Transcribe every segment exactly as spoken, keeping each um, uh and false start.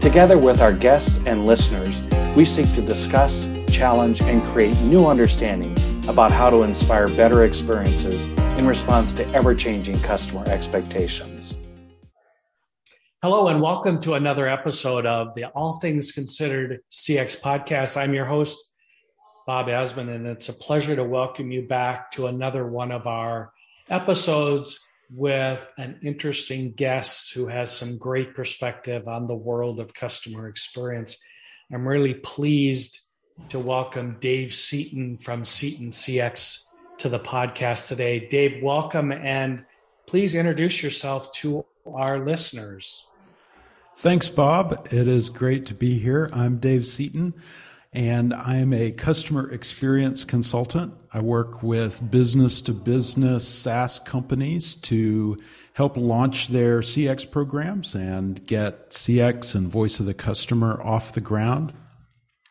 Together with our guests and listeners, we seek to discuss, challenge, and create new understanding about how to inspire better experiences in response to ever-changing customer expectations. Hello, and welcome to another episode of the All Things Considered C X podcast. I'm your host, Bob Asman, and it's a pleasure to welcome you back to another one of our episodes with an interesting guest who has some great perspective on the world of customer experience. I'm really pleased to welcome Dave Seaton from Seaton C X to the podcast today. Dave, welcome, and please introduce yourself to our listeners. Thanks, Bob. It is great to be here. I'm Dave Seaton, and I'm a customer experience consultant. I work with business-to-business SaaS companies to help launch their C X programs and get C X and voice of the customer off the ground.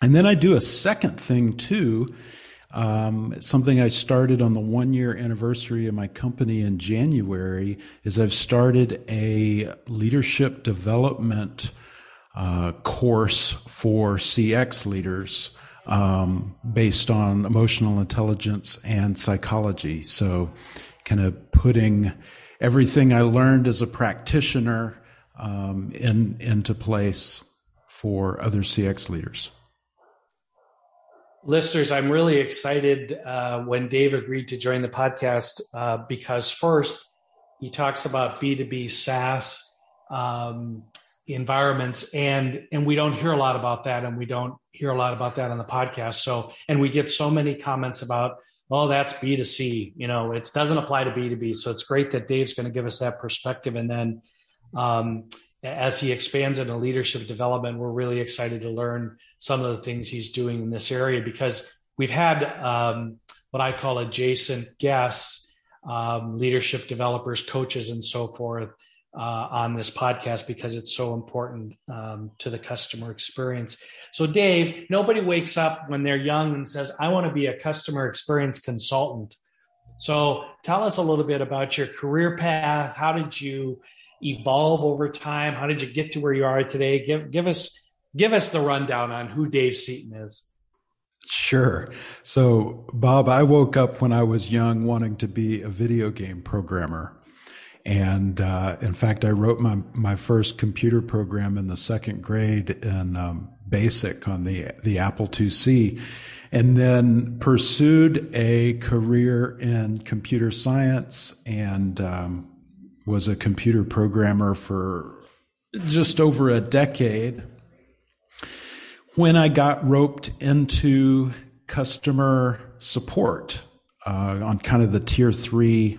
And then I do a second thing, too. Um, something I started on the one-year anniversary of my company in January is I've started a leadership development Uh, course for C X leaders um, based on emotional intelligence and psychology. So kind of putting everything I learned as a practitioner um, in, into place for other C X leaders. Listeners, I'm really excited uh, when Dave agreed to join the podcast uh, because first he talks about B two B SaaS um environments. And, and we don't hear a lot about that. And we don't hear a lot about that on the podcast. So, and we get so many comments about, oh, that's B two C, you know, it doesn't apply to B two B. So it's great that Dave's going to give us that perspective. And then um, as he expands into leadership development, we're really excited to learn some of the things he's doing in this area, because we've had um, what I call adjacent guests, um, leadership developers, coaches, and so forth, Uh, on this podcast because it's so important um, to the customer experience. So Dave, nobody wakes up when they're young and says, I want to be a customer experience consultant. So tell us a little bit about your career path. How did you evolve over time? How did you get to where you are today? Give, give us, give us the rundown on who Dave Seaton is. Sure. So Bob, I woke up when I was young wanting to be a video game programmer. And, uh, in fact, I wrote my, my first computer program in the second grade in, um, BASIC on the, the Apple two C, and then pursued a career in computer science and, um, was a computer programmer for just over a decade. When I got roped into customer support, uh, on kind of the tier three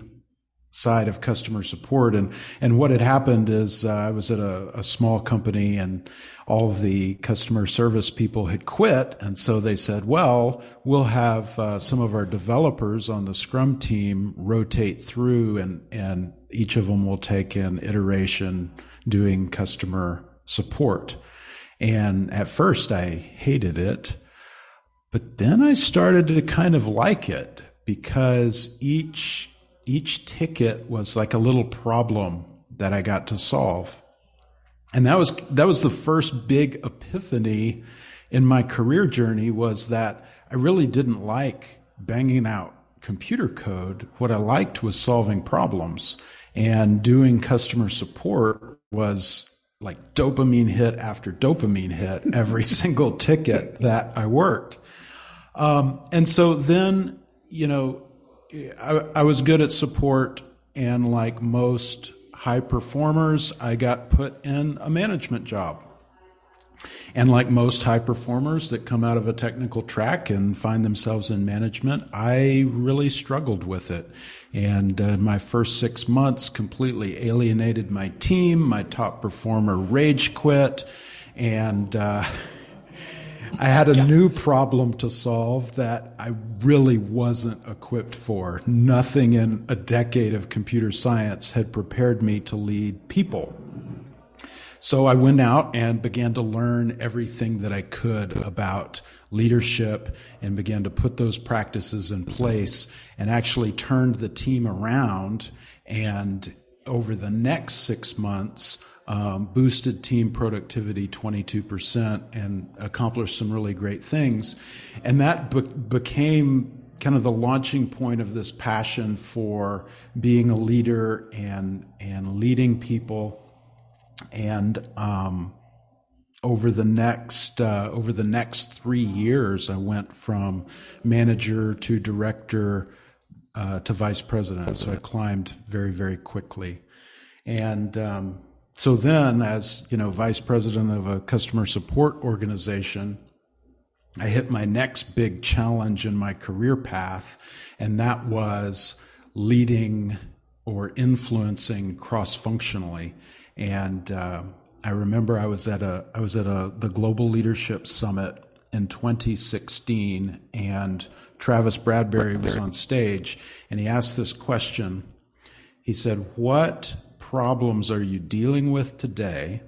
side of customer support. And, and what had happened is uh, I was at a, a small company and all of the customer service people had quit. And so they said, well, we'll have uh, some of our developers on the Scrum team rotate through and, and each of them will take an iteration doing customer support. And at first I hated it, but then I started to kind of like it because each Each ticket was like a little problem that I got to solve. And that was, that was the first big epiphany in my career journey, was that I really didn't like banging out computer code. What I liked was solving problems, and doing customer support was like dopamine hit after dopamine hit every single ticket that I worked. Um, and so then, you know, I, I was good at support, and like most high performers, I got put in a management job. And like most high performers that come out of a technical track and find themselves in management, I really struggled with it. And uh, my first six months completely alienated my team. My top performer rage quit. and uh, I had a yeah. new problem to solve that I really wasn't equipped for. Nothing in a decade of computer science had prepared me to lead people. So I went out and began to learn everything that I could about leadership and began to put those practices in place and actually turned the team around. And over the next six months, um, boosted team productivity twenty-two percent and accomplished some really great things. And that be- became kind of the launching point of this passion for being a leader and, and leading people. And, um, over the next, uh, over the next three years, I went from manager to director, uh, to vice president. So I climbed very, very quickly. And, um, so then as, you know, vice president of a customer support organization, I hit my next big challenge in my career path. And that was leading or influencing cross-functionally. And uh, I remember I was at a I was at a the Global Leadership Summit in twenty sixteen, and Travis Bradbury was on stage, and he asked this question. He said, "What problems are you dealing with today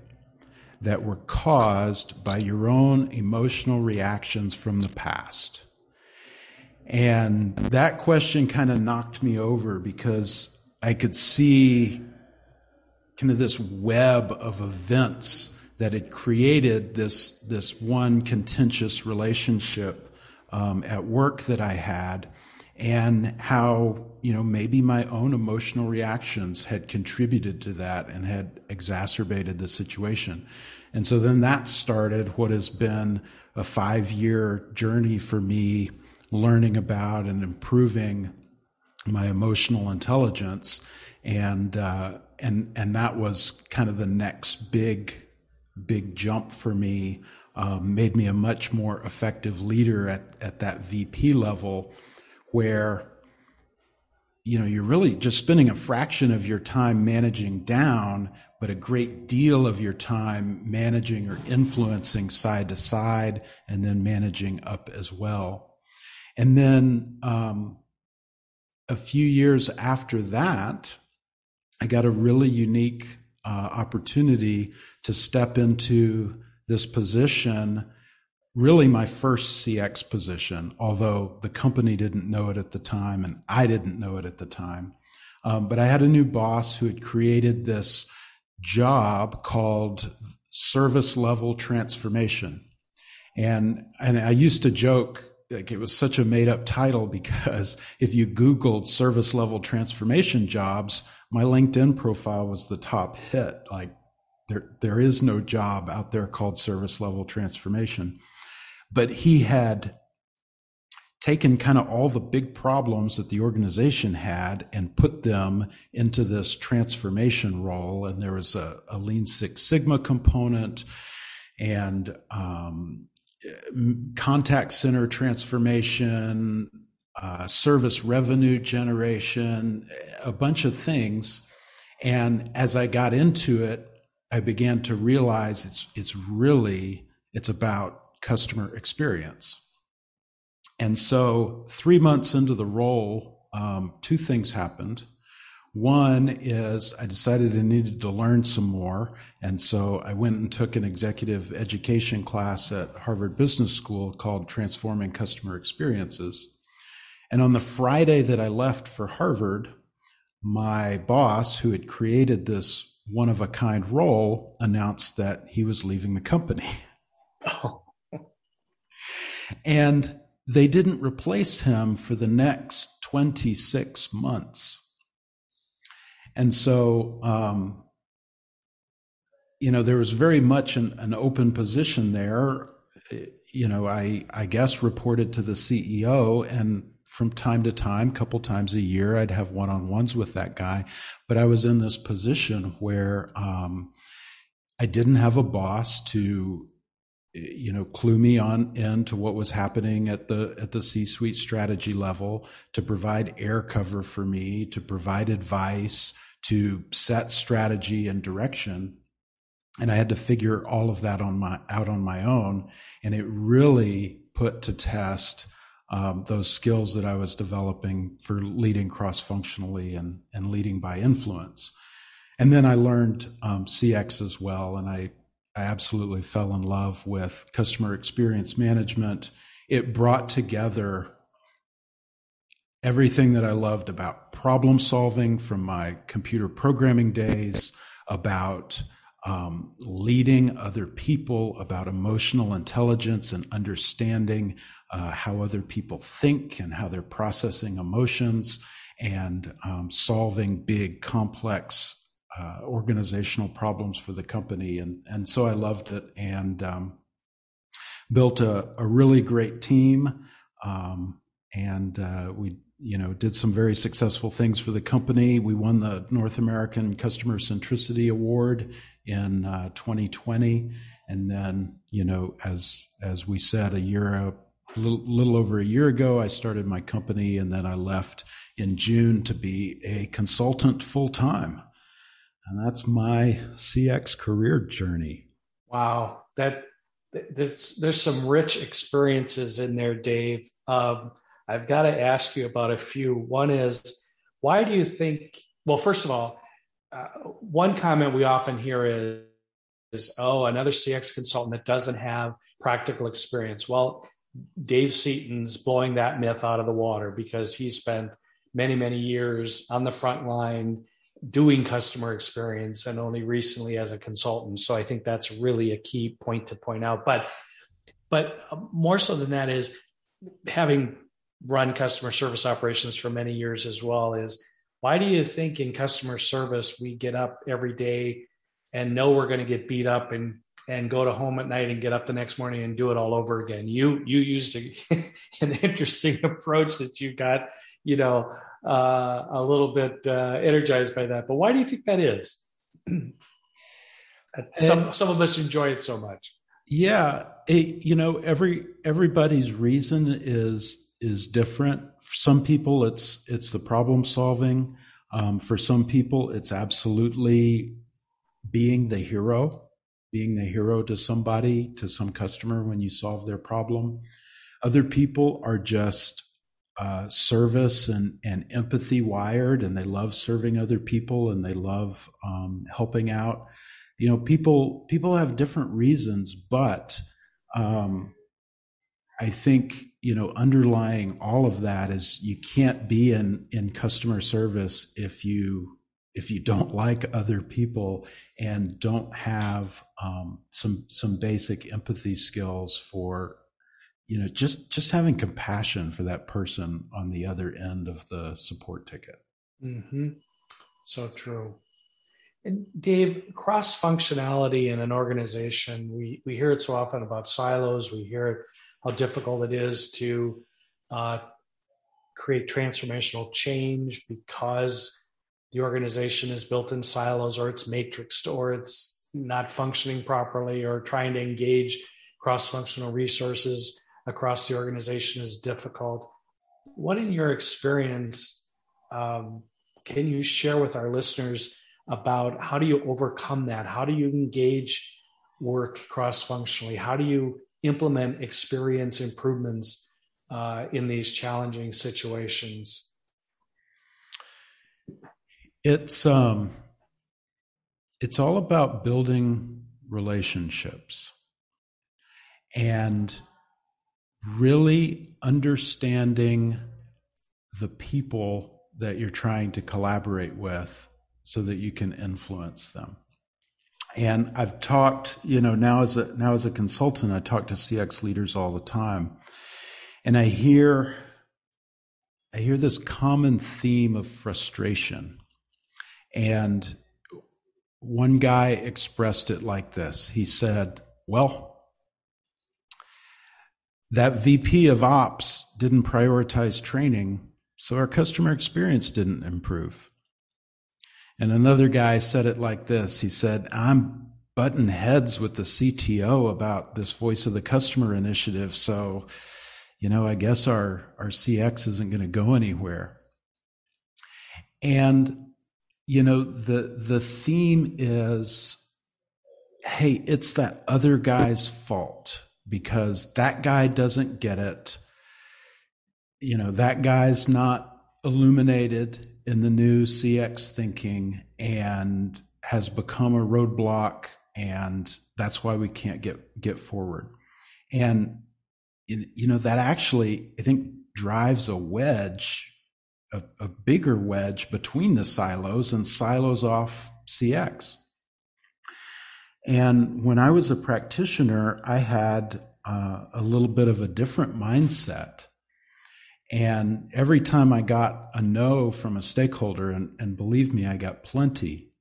that were caused by your own emotional reactions from the past?" And that question kind of knocked me over, because I could see kind of this web of events that had created this this one contentious relationship um, at work that I had, and how, you know, maybe my own emotional reactions had contributed to that and had exacerbated the situation. And so then that started what has been a five-year journey for me, learning about and improving my emotional intelligence. And uh, and and that was kind of the next big, big jump for me. Um, made me a much more effective leader at at that V P level, where, you know, you're really just spending a fraction of your time managing down, but a great deal of your time managing or influencing side to side, and then managing up as well. And then um, a few years after that, I got a really unique uh, opportunity to step into this position, really my first C X position, although the company didn't know it at the time and I didn't know it at the time. Um, but I had a new boss who had created this job called service level transformation. And, and I used to joke, like, it was such a made up title, because if you Googled service level transformation jobs, my LinkedIn profile was the top hit. Like, there, there is no job out there called service level transformation. But he had taken kind of all the big problems that the organization had and put them into this transformation role. And there was a, a Lean Six Sigma component, and um, contact center transformation, Uh, service revenue generation, a bunch of things. And as I got into it, I began to realize it's it's really, it's about customer experience. And so three months into the role, um, two things happened. One is I decided I needed to learn some more. And so I went and took an executive education class at Harvard Business School called Transforming Customer Experiences. And on the Friday that I left for Harvard, my boss, who had created this one-of-a-kind role, announced that he was leaving the company. Oh. And they didn't replace him for the next twenty-six months. And so, um, you know, there was very much an, an open position there. You know, I, I guess reported to the C E O, and from time to time, couple times a year, I'd have one-on-ones with that guy. But I was in this position where um, I didn't have a boss to, you know, clue me on into what was happening at the at the C-suite strategy level, to provide air cover for me, to provide advice, to set strategy and direction. And I had to figure all of that on my, out on my own. And it really put to test um, those skills that I was developing for leading cross-functionally and, and leading by influence. And then I learned um, C X as well. And I, I absolutely fell in love with customer experience management. It brought together everything that I loved about problem solving from my computer programming days, about um, leading other people, about emotional intelligence and understanding uh, how other people think and how they're processing emotions, and um, solving big, complex uh, organizational problems for the company. And, and so I loved it, and um, built a, a really great team. Um, and uh, we you know, did some very successful things for the company. We won the North American Customer Centricity Award in uh, twenty twenty. And then, you know, as as we said, a year, a little, little over a year ago, I started my company, and then I left in June to be a consultant full-time. And that's my C X career journey. Wow. That, this, there's some rich experiences in there, Dave. Um, I've got to ask you about a few. One is, why do you think, well, first of all, uh, one comment we often hear is, is, oh, another C X consultant that doesn't have practical experience. Well, Dave Seaton's blowing that myth out of the water, because he spent many, many years on the front line doing customer experience, and only recently as a consultant. So I think that's really a key point to point out. But, but more so than that is, having run customer service operations for many years as well, is why do you think in customer service we get up every day and know we're going to get beat up, and and go to home at night and get up the next morning and do it all over again? You you used a, an interesting approach that you got, you know, uh, a little bit uh, energized by that. But why do you think that is? some some of us enjoy it so much. Yeah, it, you know, every everybody's reason is. is different. For some people, it's it's the problem solving. Um, for some people, it's absolutely being the hero, being the hero to somebody, to some customer when you solve their problem. Other people are just uh, service and, and empathy wired, and they love serving other people, and they love um, helping out. You know, people people have different reasons, but um, I think, you know, underlying all of that is you can't be in, in customer service if you if you don't like other people and don't have um, some some basic empathy skills for, you know, just just having compassion for that person on the other end of the support ticket. Mm-hmm. So true. And Dave, cross functionality in an organization, we we hear it so often about silos. We hear it, how difficult it is to uh, create transformational change because the organization is built in silos, or it's matrixed, or it's not functioning properly, or trying to engage cross-functional resources across the organization is difficult. What, in your experience, um, can you share with our listeners about how do you overcome that? How do you engage work cross-functionally? How do you implement experience improvements uh, in these challenging situations? It's um, it's all about building relationships and really understanding the people that you're trying to collaborate with, so that you can influence them. And I've talked, you know, now as a, now as a consultant, I talk to C X leaders all the time. And I hear, I hear this common theme of frustration. And one guy expressed it like this. He said, well, that V P of ops didn't prioritize training, so our customer experience didn't improve. And another guy said it like this. He said, I'm butting heads with the C T O about this voice of the customer initiative. So, you know, I guess our, our C X isn't going to go anywhere. And, you know, the, the theme is hey, it's that other guy's fault because that guy doesn't get it. You know, that guy's not illuminated in the new C X thinking and has become a roadblock, and that's why we can't get, get forward. And, you know, that actually, I think, drives a wedge, a, a bigger wedge between the silos and silos off C X. And when I was a practitioner, I had uh, a little bit of a different mindset. And every time I got a no from a stakeholder, and, and believe me, I got plenty,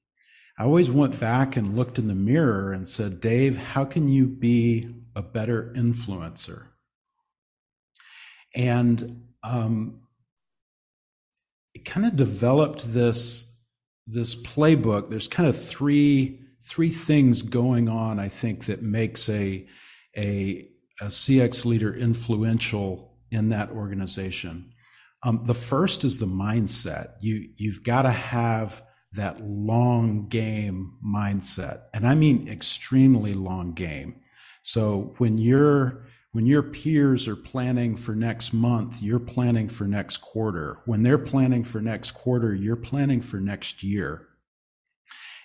I always went back and looked in the mirror and said, Dave, how can you be a better influencer? And um, it kind of developed this, this playbook. There's kind of three three things going on, I think, that makes a, a, a C X leader influential in that organization. Um, the first is the mindset. You, you've got to have that long game mindset. And I mean extremely long game. So when you're When your peers are planning for next month, you're planning for next quarter. When they're planning for next quarter, you're planning for next year.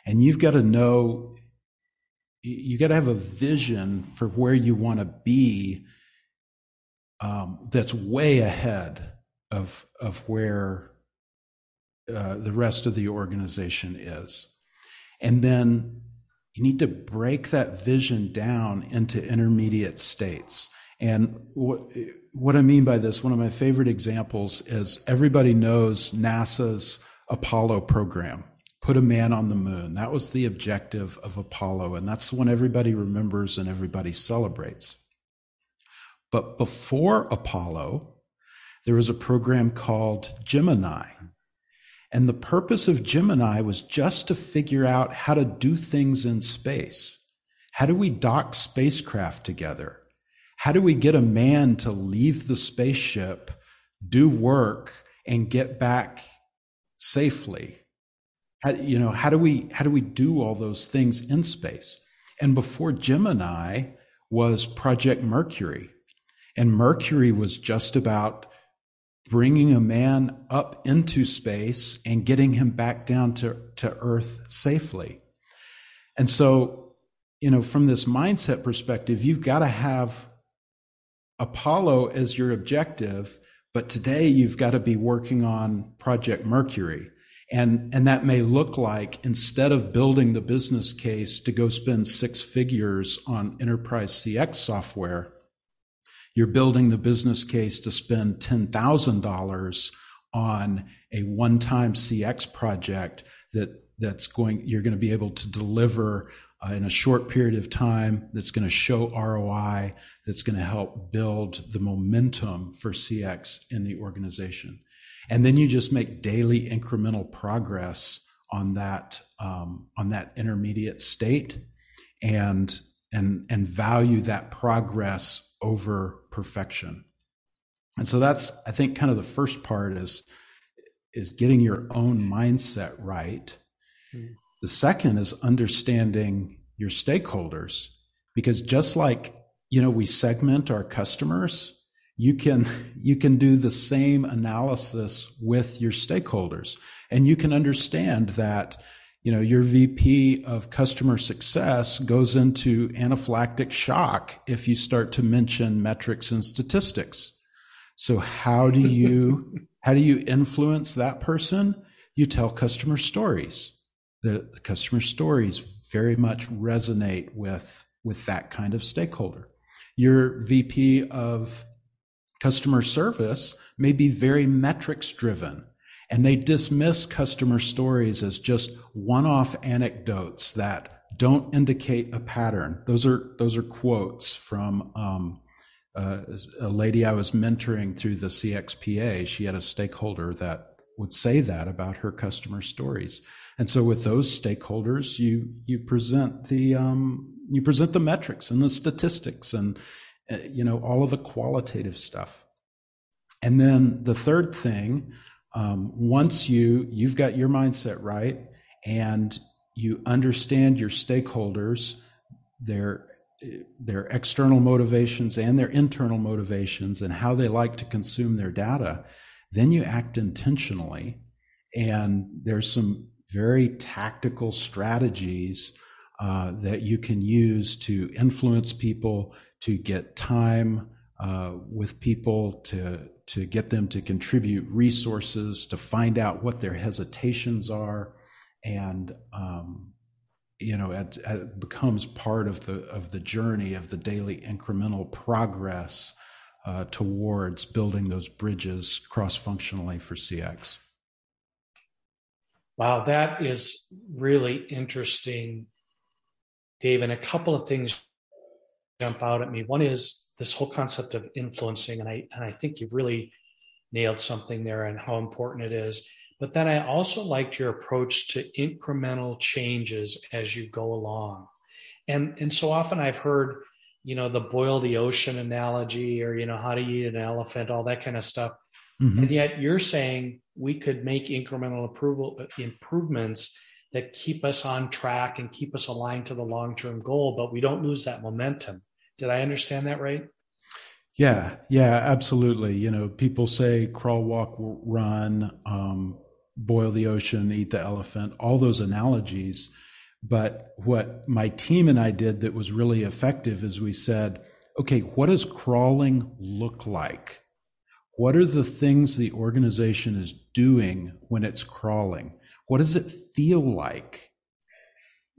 And you've got to know, you got to have a vision for where you want to be um, that's way ahead of, of where uh, the rest of the organization is. And then you need to break that vision down into intermediate states. And what, what I mean by this, one of my favorite examples is everybody knows NASA's Apollo program, put a man on the moon. That was the objective of Apollo, and that's the one everybody remembers and everybody celebrates. But before Apollo, there was a program called Gemini. And the purpose of Gemini was just to figure out how to do things in space. How do we dock spacecraft together? How do we get a man to leave the spaceship, do work, and get back safely? How, you know, how do we, how do we do all those things in space? And before Gemini was Project Mercury. And Mercury was just about bringing a man up into space and getting him back down to, to Earth safely. And so, you know, from this mindset perspective, you've got to have Apollo as your objective, but today you've got to be working on Project Mercury. And, and that may look like, instead of building the business case to go spend six figures on enterprise C X software, you're building the business case to spend ten thousand dollars on a one-time C X project that that's going, you're going to be able to deliver uh, in a short period of time, that's going to show R O I, that's going to help build the momentum for C X in the organization. And then you just make daily incremental progress on that, um, on that intermediate state and, and, and value that progress over perfection. And so that's, I think, kind of the first part is, is getting your own mindset right. Mm. The second is understanding your stakeholders, because just like, you know, we segment our customers, you can, you can do the same analysis with your stakeholders, and you can understand that, you know, your V P of customer success goes into anaphylactic shock if you start to mention metrics and statistics. So how do you, how do you influence that person? You tell customer stories. The, the customer stories very much resonate with, with that kind of stakeholder. Your V P of customer service may be very metrics driven. And they dismiss customer stories as just one-off anecdotes that don't indicate a pattern. Those are those are quotes from um, uh, a lady I was mentoring through the C X P A. She had a stakeholder that would say that about her customer stories. And so with those stakeholders, you you present the um, you present the metrics and the statistics and uh, you know, all of the qualitative stuff. And then the third thing. Um, once you, you've got your mindset right and you understand your stakeholders, their their external motivations and their internal motivations and how they like to consume their data, then you act intentionally. And there's some very tactical strategies uh, that you can use to influence people, to get time uh, with people, to to get them to contribute resources, to find out what their hesitations are, and um, you know, it, it becomes part of the of the journey of the daily incremental progress uh, towards building those bridges cross-functionally for C X. Wow, that is really interesting, Dave. And a couple of things jump out at me. One is this whole concept of influencing, and I and I think you've really nailed something there and how important it is. But then I also liked your approach to incremental changes as you go along. And, and so often I've heard, you know, the boil the ocean analogy, or, you know, how to eat an elephant, all that kind of stuff. Mm-hmm. And yet you're saying we could make incremental approval, improvements that keep us on track and keep us aligned to the long-term goal, but we don't lose that momentum. Did I understand that right? Yeah, yeah, absolutely. You know, people say crawl, walk, run, um, boil the ocean, eat the elephant, all those analogies. But what my team and I did that was really effective is we said, okay, what does crawling look like? What are the things the organization is doing when it's crawling? What does it feel like?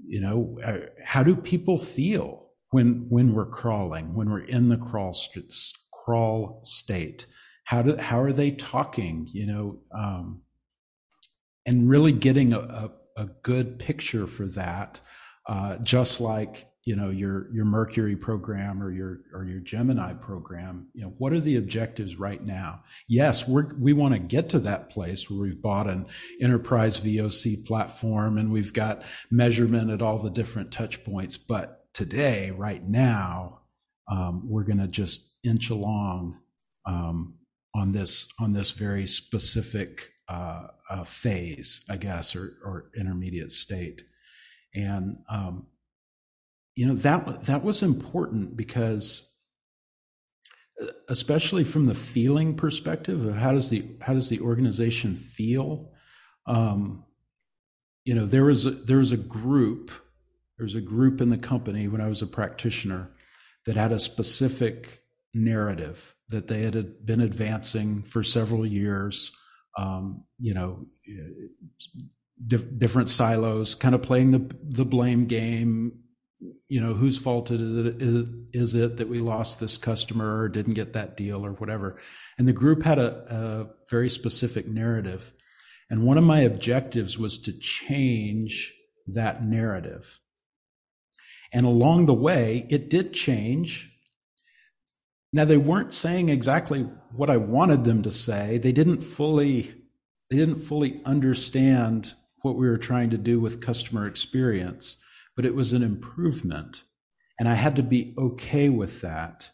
You know, how do people feel when when we're crawling, when we're in the crawl st- crawl state? How do how are they talking? You know, um, and really getting a, a, a good picture for that, uh, just like, you know, your your Mercury program or your or your Gemini program. You know, what are the objectives right now? Yes, we we want to get to that place where we've bought an enterprise V O C platform and we've got measurement at all the different touch points. But today, right now, um, we're going to just inch along um, on this on this very specific uh, uh, phase, I guess, or, or intermediate state, and. Um, You know, that that was important because, especially from the feeling perspective of how does the how does the organization feel, um, you know, there was a, there was a group there was a group in the company when I was a practitioner that had a specific narrative that they had been advancing for several years, um, you know. Dif- different silos, kind of playing the the blame game. You know, whose fault is it, is it that we lost this customer or didn't get that deal or whatever? And the group had a, a very specific narrative. And one of my objectives was to change that narrative. And along the way, it did change. Now, they weren't saying exactly what I wanted them to say. They didn't fully, they didn't fully understand what we were trying to do with customer experience. But it was an improvement, and I had to be okay with that.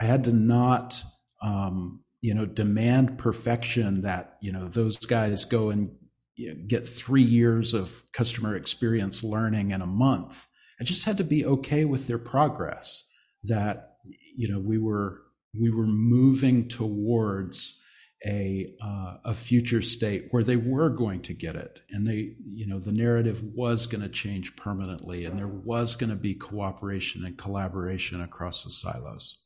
I had to not, um, you know, demand perfection that, you know, those guys go and you know, get three years of customer experience learning in a month. I just had to be okay with their progress, that, you know, we were, we were moving towards a, uh, a future state where they were going to get it. And they, you know, the narrative was going to change permanently, and there was going to be cooperation and collaboration across the silos.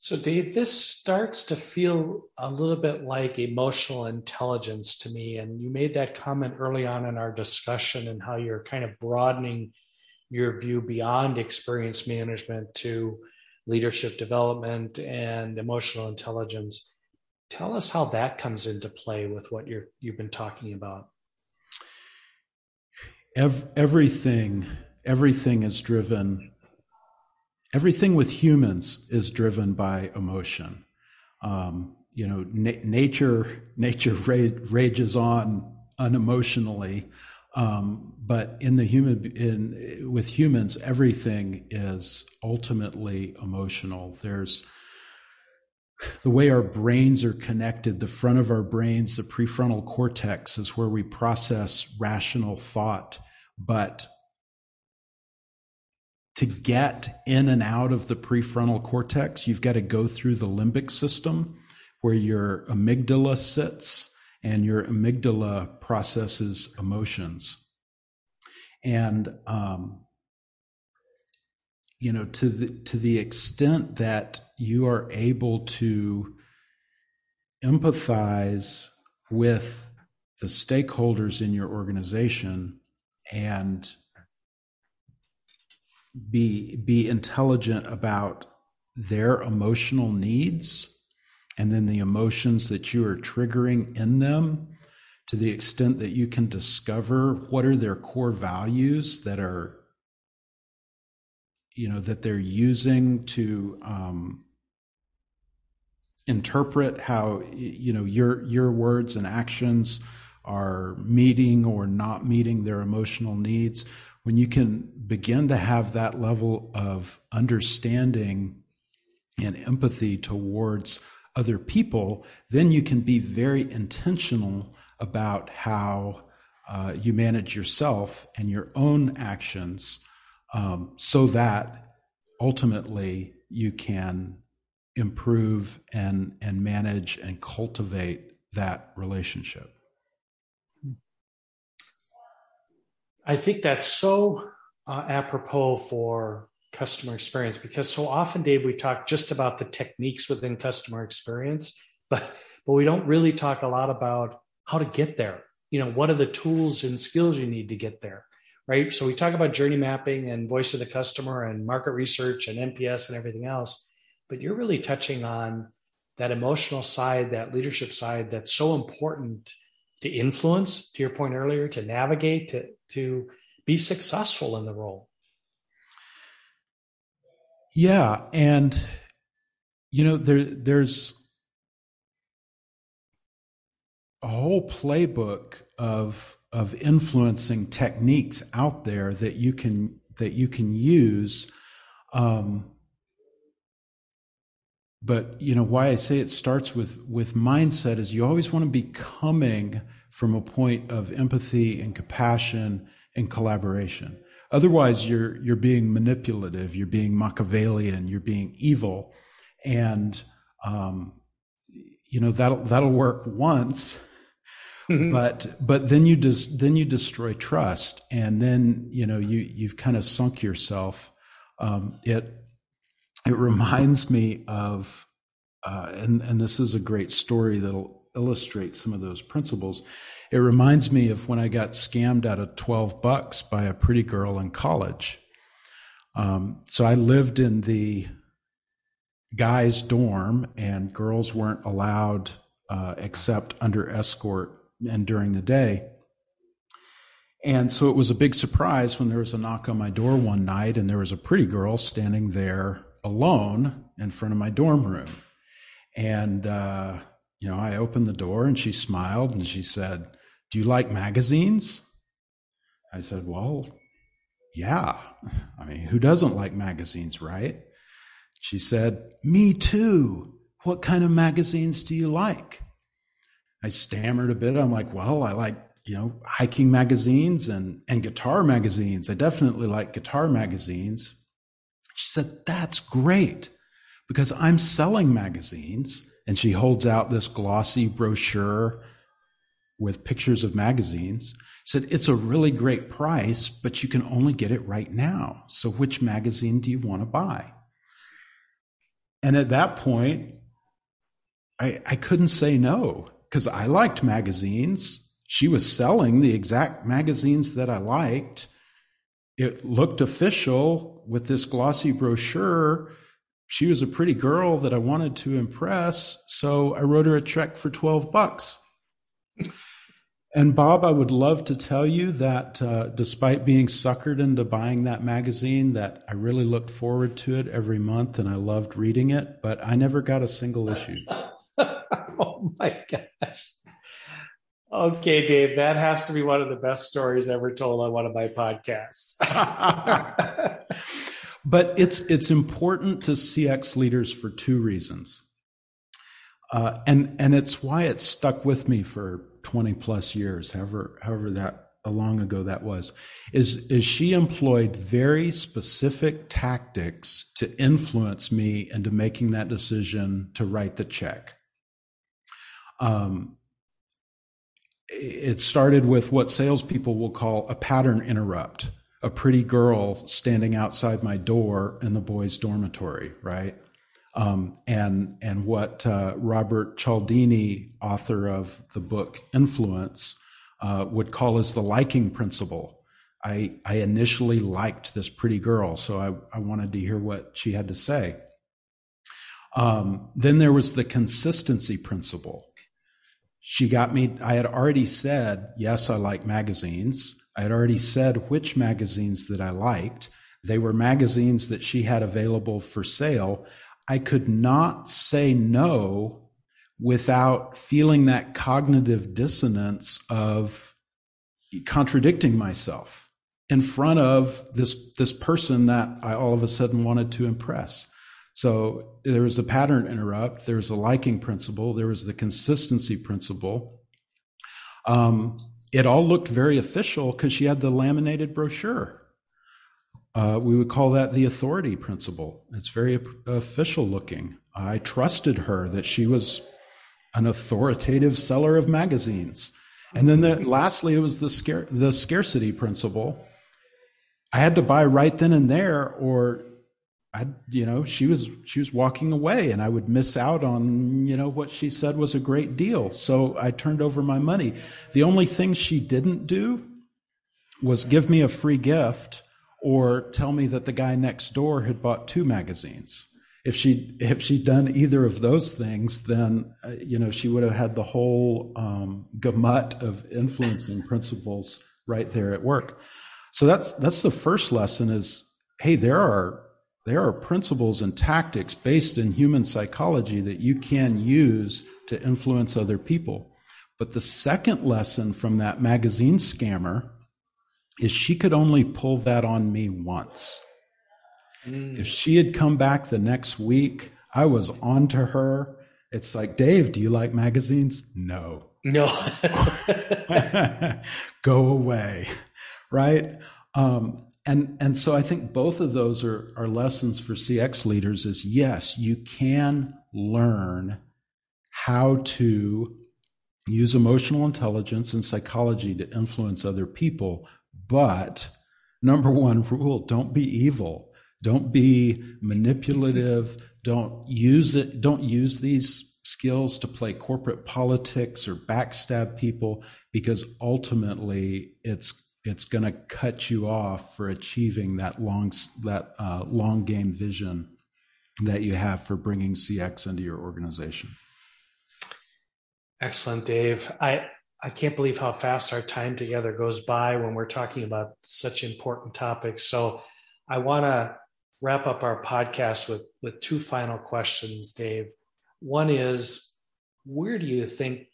So Dave, this starts to feel a little bit like emotional intelligence to me. And you made that comment early on in our discussion and how you're kind of broadening your view beyond experience management to leadership development and emotional intelligence. Tell us how that comes into play with what you're, you've been talking about. Every, everything, everything is driven, everything with humans is driven by emotion. Um, you know, na- nature, nature ra- rages on unemotionally, um, but in the human, in with humans, everything is ultimately emotional. There's the way our brains are connected, the front of our brains, the prefrontal cortex is where we process rational thought, but to get in and out of the prefrontal cortex, you've got to go through the limbic system where your amygdala sits, and your amygdala processes emotions. And, um, you know, to the, to the extent that you are able to empathize with the stakeholders in your organization and be, be intelligent about their emotional needs and then the emotions that you are triggering in them, to the extent that you can discover what are their core values that are, you know, that they're using to um, interpret how, you know, your, your words and actions are meeting or not meeting their emotional needs. When you can begin to have that level of understanding and empathy towards other people, then you can be very intentional about how uh, you manage yourself and your own actions, um, so that ultimately you can improve and, and manage and cultivate that relationship. I think that's so uh, apropos for customer experience, because so often, Dave, we talk just about the techniques within customer experience, but, but we don't really talk a lot about how to get there. You know, what are the tools and skills you need to get there, right? So we talk about journey mapping and voice of the customer and market research and N P S and everything else, but you're really touching on that emotional side, that leadership side that's so important to influence, to your point earlier, to navigate, to, to be successful in the role. Yeah. And, you know, there, there's a whole playbook of, of influencing techniques out there that you can, that you can use. Um, but, you know, why I say it starts with, with mindset is you always want to be coming from a point of empathy and compassion and collaboration. Otherwise, you're you're being manipulative, you're being Machiavellian, you're being evil, and um, you know that'll that'll work once, mm-hmm. but but then you just then you destroy trust, and then you know you you've kind of sunk yourself. Um, it it reminds me of, uh, and and this is a great story that'll illustrate some of those principles. It reminds me of when I got scammed out of twelve bucks by a pretty girl in college. Um, so I lived in the guy's dorm, and girls weren't allowed uh, except under escort and during the day. And so it was a big surprise when there was a knock on my door one night, and there was a pretty girl standing there alone in front of my dorm room. And, uh, you know, I opened the door, and she smiled, and she said, "Do you like magazines?" I said, "Well, yeah. I mean, who doesn't like magazines, right?" She said, "Me too. What kind of magazines do you like?" I stammered a bit. I'm like, "Well, I like, you know, hiking magazines and, and guitar magazines. I definitely like guitar magazines." She said, "That's great, because I'm selling magazines." And she holds out this glossy brochure with pictures of magazines. She said, "It's a really great price, but you can only get it right now. So which magazine do you want to buy?" And at that point, I, I couldn't say no, because I liked magazines. She was selling the exact magazines that I liked. It looked official with this glossy brochure. She was a pretty girl that I wanted to impress, so I wrote her a check for twelve bucks. And Bob, I would love to tell you that uh, despite being suckered into buying that magazine, that I really looked forward to it every month and I loved reading it, but I never got a single issue. Oh my gosh. Okay, Dave, that has to be one of the best stories ever told on one of my podcasts. But it's it's important to C X leaders for two reasons. Uh, and, and it's why it stuck with me for twenty plus years, however, however that long ago that was, is, is she employed very specific tactics to influence me into making that decision to write the check. Um, it started with what salespeople will call a pattern interrupt, a pretty girl standing outside my door in the boys' dormitory, right? Um, and and what uh, Robert Cialdini, author of the book Influence, uh, would call as the liking principle. I, I initially liked this pretty girl, so I, I wanted to hear what she had to say. Um, then there was the consistency principle. She got me, I had already said, yes, I like magazines. I had already said which magazines that I liked. They were magazines that she had available for sale. I could not say no without feeling that cognitive dissonance of contradicting myself in front of this, this person that I all of a sudden wanted to impress. So there was a pattern interrupt, there was a liking principle, there was the consistency principle. Um, it all looked very official because she had the laminated brochure. Uh, we would call that the authority principle. It's very official looking. I trusted her that she was an authoritative seller of magazines. And then the, lastly, it was the, scar- the scarcity principle. I had to buy right then and there, or I, you know, she was, she was walking away and I would miss out on, you know, what she said was a great deal. So I turned over my money. The only thing she didn't do was give me a free gift or tell me that the guy next door had bought two magazines. If she, if she'd done either of those things, then, uh, you know, she would have had the whole, um, gamut of influencing principles right there at work. So that's, that's the first lesson is, hey, there are, There are principles and tactics based in human psychology that you can use to influence other people. But the second lesson from that magazine scammer is she could only pull that on me once. Mm. If she had come back the next week, I was on to her. It's like, Dave, do you like magazines? No. No. Go away. Right? Um, And and so I think both of those are, are lessons for C X leaders is, yes, you can learn how to use emotional intelligence and psychology to influence other people. But number one rule, don't be evil. Don't be manipulative. Don't use it. Don't use these skills to play corporate politics or backstab people, because ultimately it's it's going to cut you off for achieving that long, that uh, long game vision that you have for bringing C X into your organization. Excellent, Dave. I, I can't believe how fast our time together goes by when we're talking about such important topics. So I want to wrap up our podcast with, with two final questions, Dave. One is, where do you think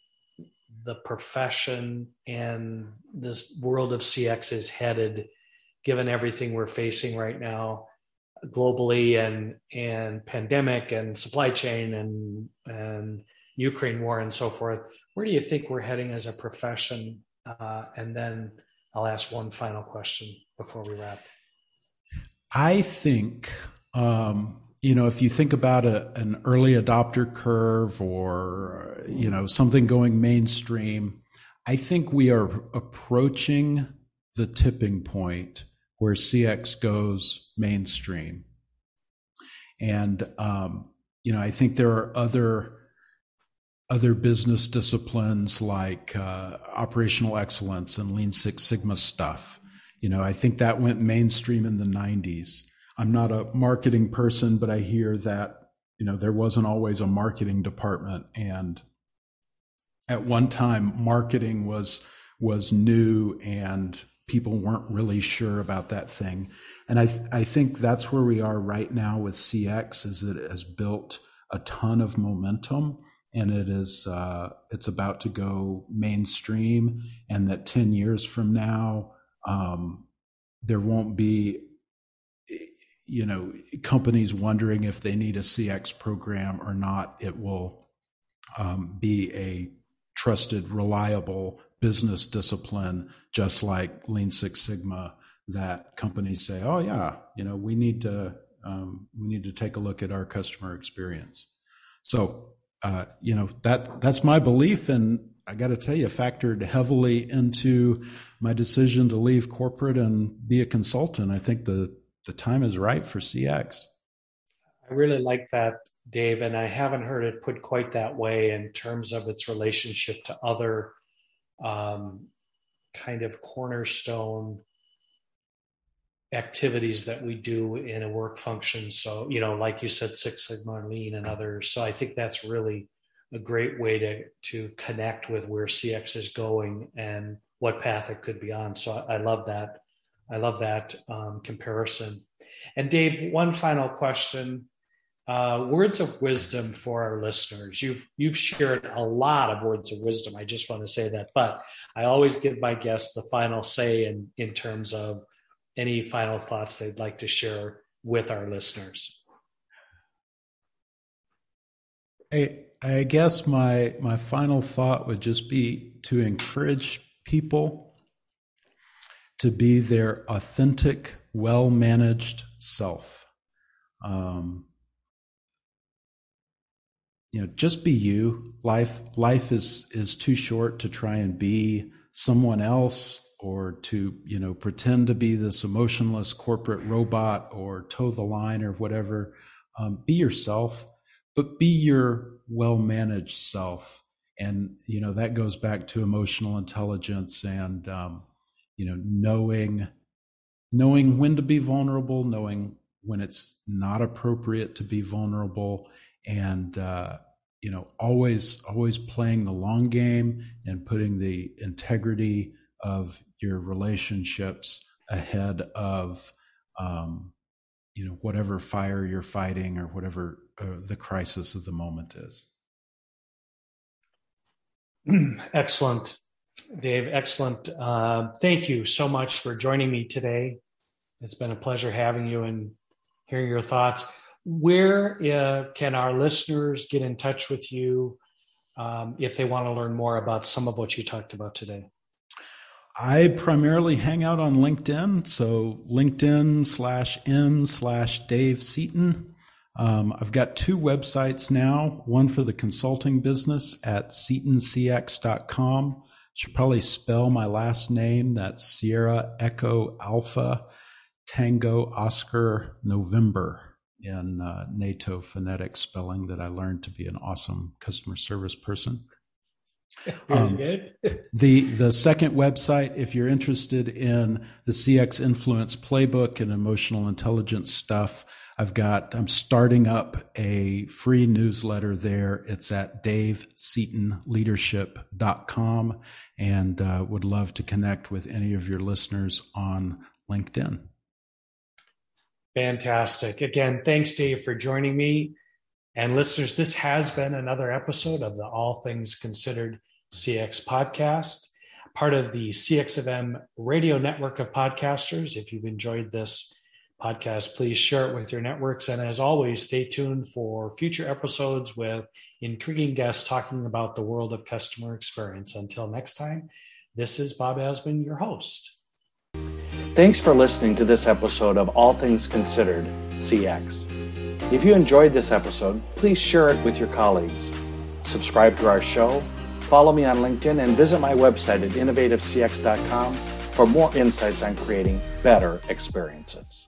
the profession and this world of C X is headed, given everything we're facing right now globally, and, and pandemic and supply chain and, and Ukraine war and so forth? Where do you think we're heading as a profession? Uh, and then I'll ask one final question before we wrap. I think, um, you know, if you think about a, an early adopter curve or, you know, something going mainstream, I think we are approaching the tipping point where C X goes mainstream. And, um, you know, I think there are other, other business disciplines like uh, operational excellence and Lean Six Sigma stuff. You know, I think that went mainstream in the nineties. I'm not a marketing person, but I hear that, you know, there wasn't always a marketing department. And at one time, marketing was, was new and people weren't really sure about that thing. And I, th- I think that's where we are right now with C X, is it has built a ton of momentum and it is, uh, it's about to go mainstream, and that ten years from now, um, there won't be, you know, companies wondering if they need a C X program or not. It will um, be a trusted, reliable business discipline, just like Lean Six Sigma, that companies say, oh yeah, you know, we need to, um, we need to take a look at our customer experience. So, uh, you know, that, that's my belief. And I got to tell you, factored heavily into my decision to leave corporate and be a consultant. I think the, the time is right for C X. I really like that, Dave, and I haven't heard it put quite that way in terms of its relationship to other um, kind of cornerstone activities that we do in a work function. So, you know, like you said, Six Sigma, Lean, and others. So I think that's really a great way to, to connect with where C X is going and what path it could be on. So I, I love that. I love that um, comparison. And Dave, one final question. Uh, words of wisdom for our listeners. You've you've shared a lot of words of wisdom. I just want to say that, but I always give my guests the final say in, in terms of any final thoughts they'd like to share with our listeners. I, I guess my my final thought would just be to encourage people to be their authentic, well-managed self. Um, You know, just be you. Life, life is, is too short to try and be someone else, or to, you know, pretend to be this emotionless corporate robot or toe the line or whatever. Um, be yourself, but be your well-managed self. And, you know, that goes back to emotional intelligence and, um, you know, knowing, knowing when to be vulnerable, knowing when it's not appropriate to be vulnerable. And, uh, you know, always, always playing the long game and putting the integrity of your relationships ahead of, um, you know, whatever fire you're fighting or whatever uh, the crisis of the moment is. Excellent, Dave. Excellent. Uh, thank you so much for joining me today. It's been a pleasure having you and hearing your thoughts. Where uh, can our listeners get in touch with you um, if they want to learn more about some of what you talked about today? I primarily hang out on LinkedIn. So LinkedIn slash in slash Dave Seaton. Um, I've got two websites now, one for the consulting business at Seaton C X dot com. Should probably spell my last name. That's Sierra Echo Alpha Tango Oscar November. in uh, NATO phonetic spelling that I learned to be an awesome customer service person. Very um, good. the, the second website, if you're interested in the C X Influence Playbook and emotional intelligence stuff, I've got, I'm starting up a free newsletter there. It's at Dave Seaton Leadership dot com, and uh, would love to connect with any of your listeners on LinkedIn. Fantastic. Again, thanks, Dave, for joining me. And listeners, this has been another episode of the All Things Considered C X podcast, part of the C X F M radio network of podcasters. If you've enjoyed this podcast, please share it with your networks. And as always, stay tuned for future episodes with intriguing guests talking about the world of customer experience. Until next time, this is Bob Asman, your host. Thanks for listening to this episode of All Things Considered C X. If you enjoyed this episode, please share it with your colleagues. Subscribe to our show, follow me on LinkedIn, and visit my website at Innovative C X dot com for more insights on creating better experiences.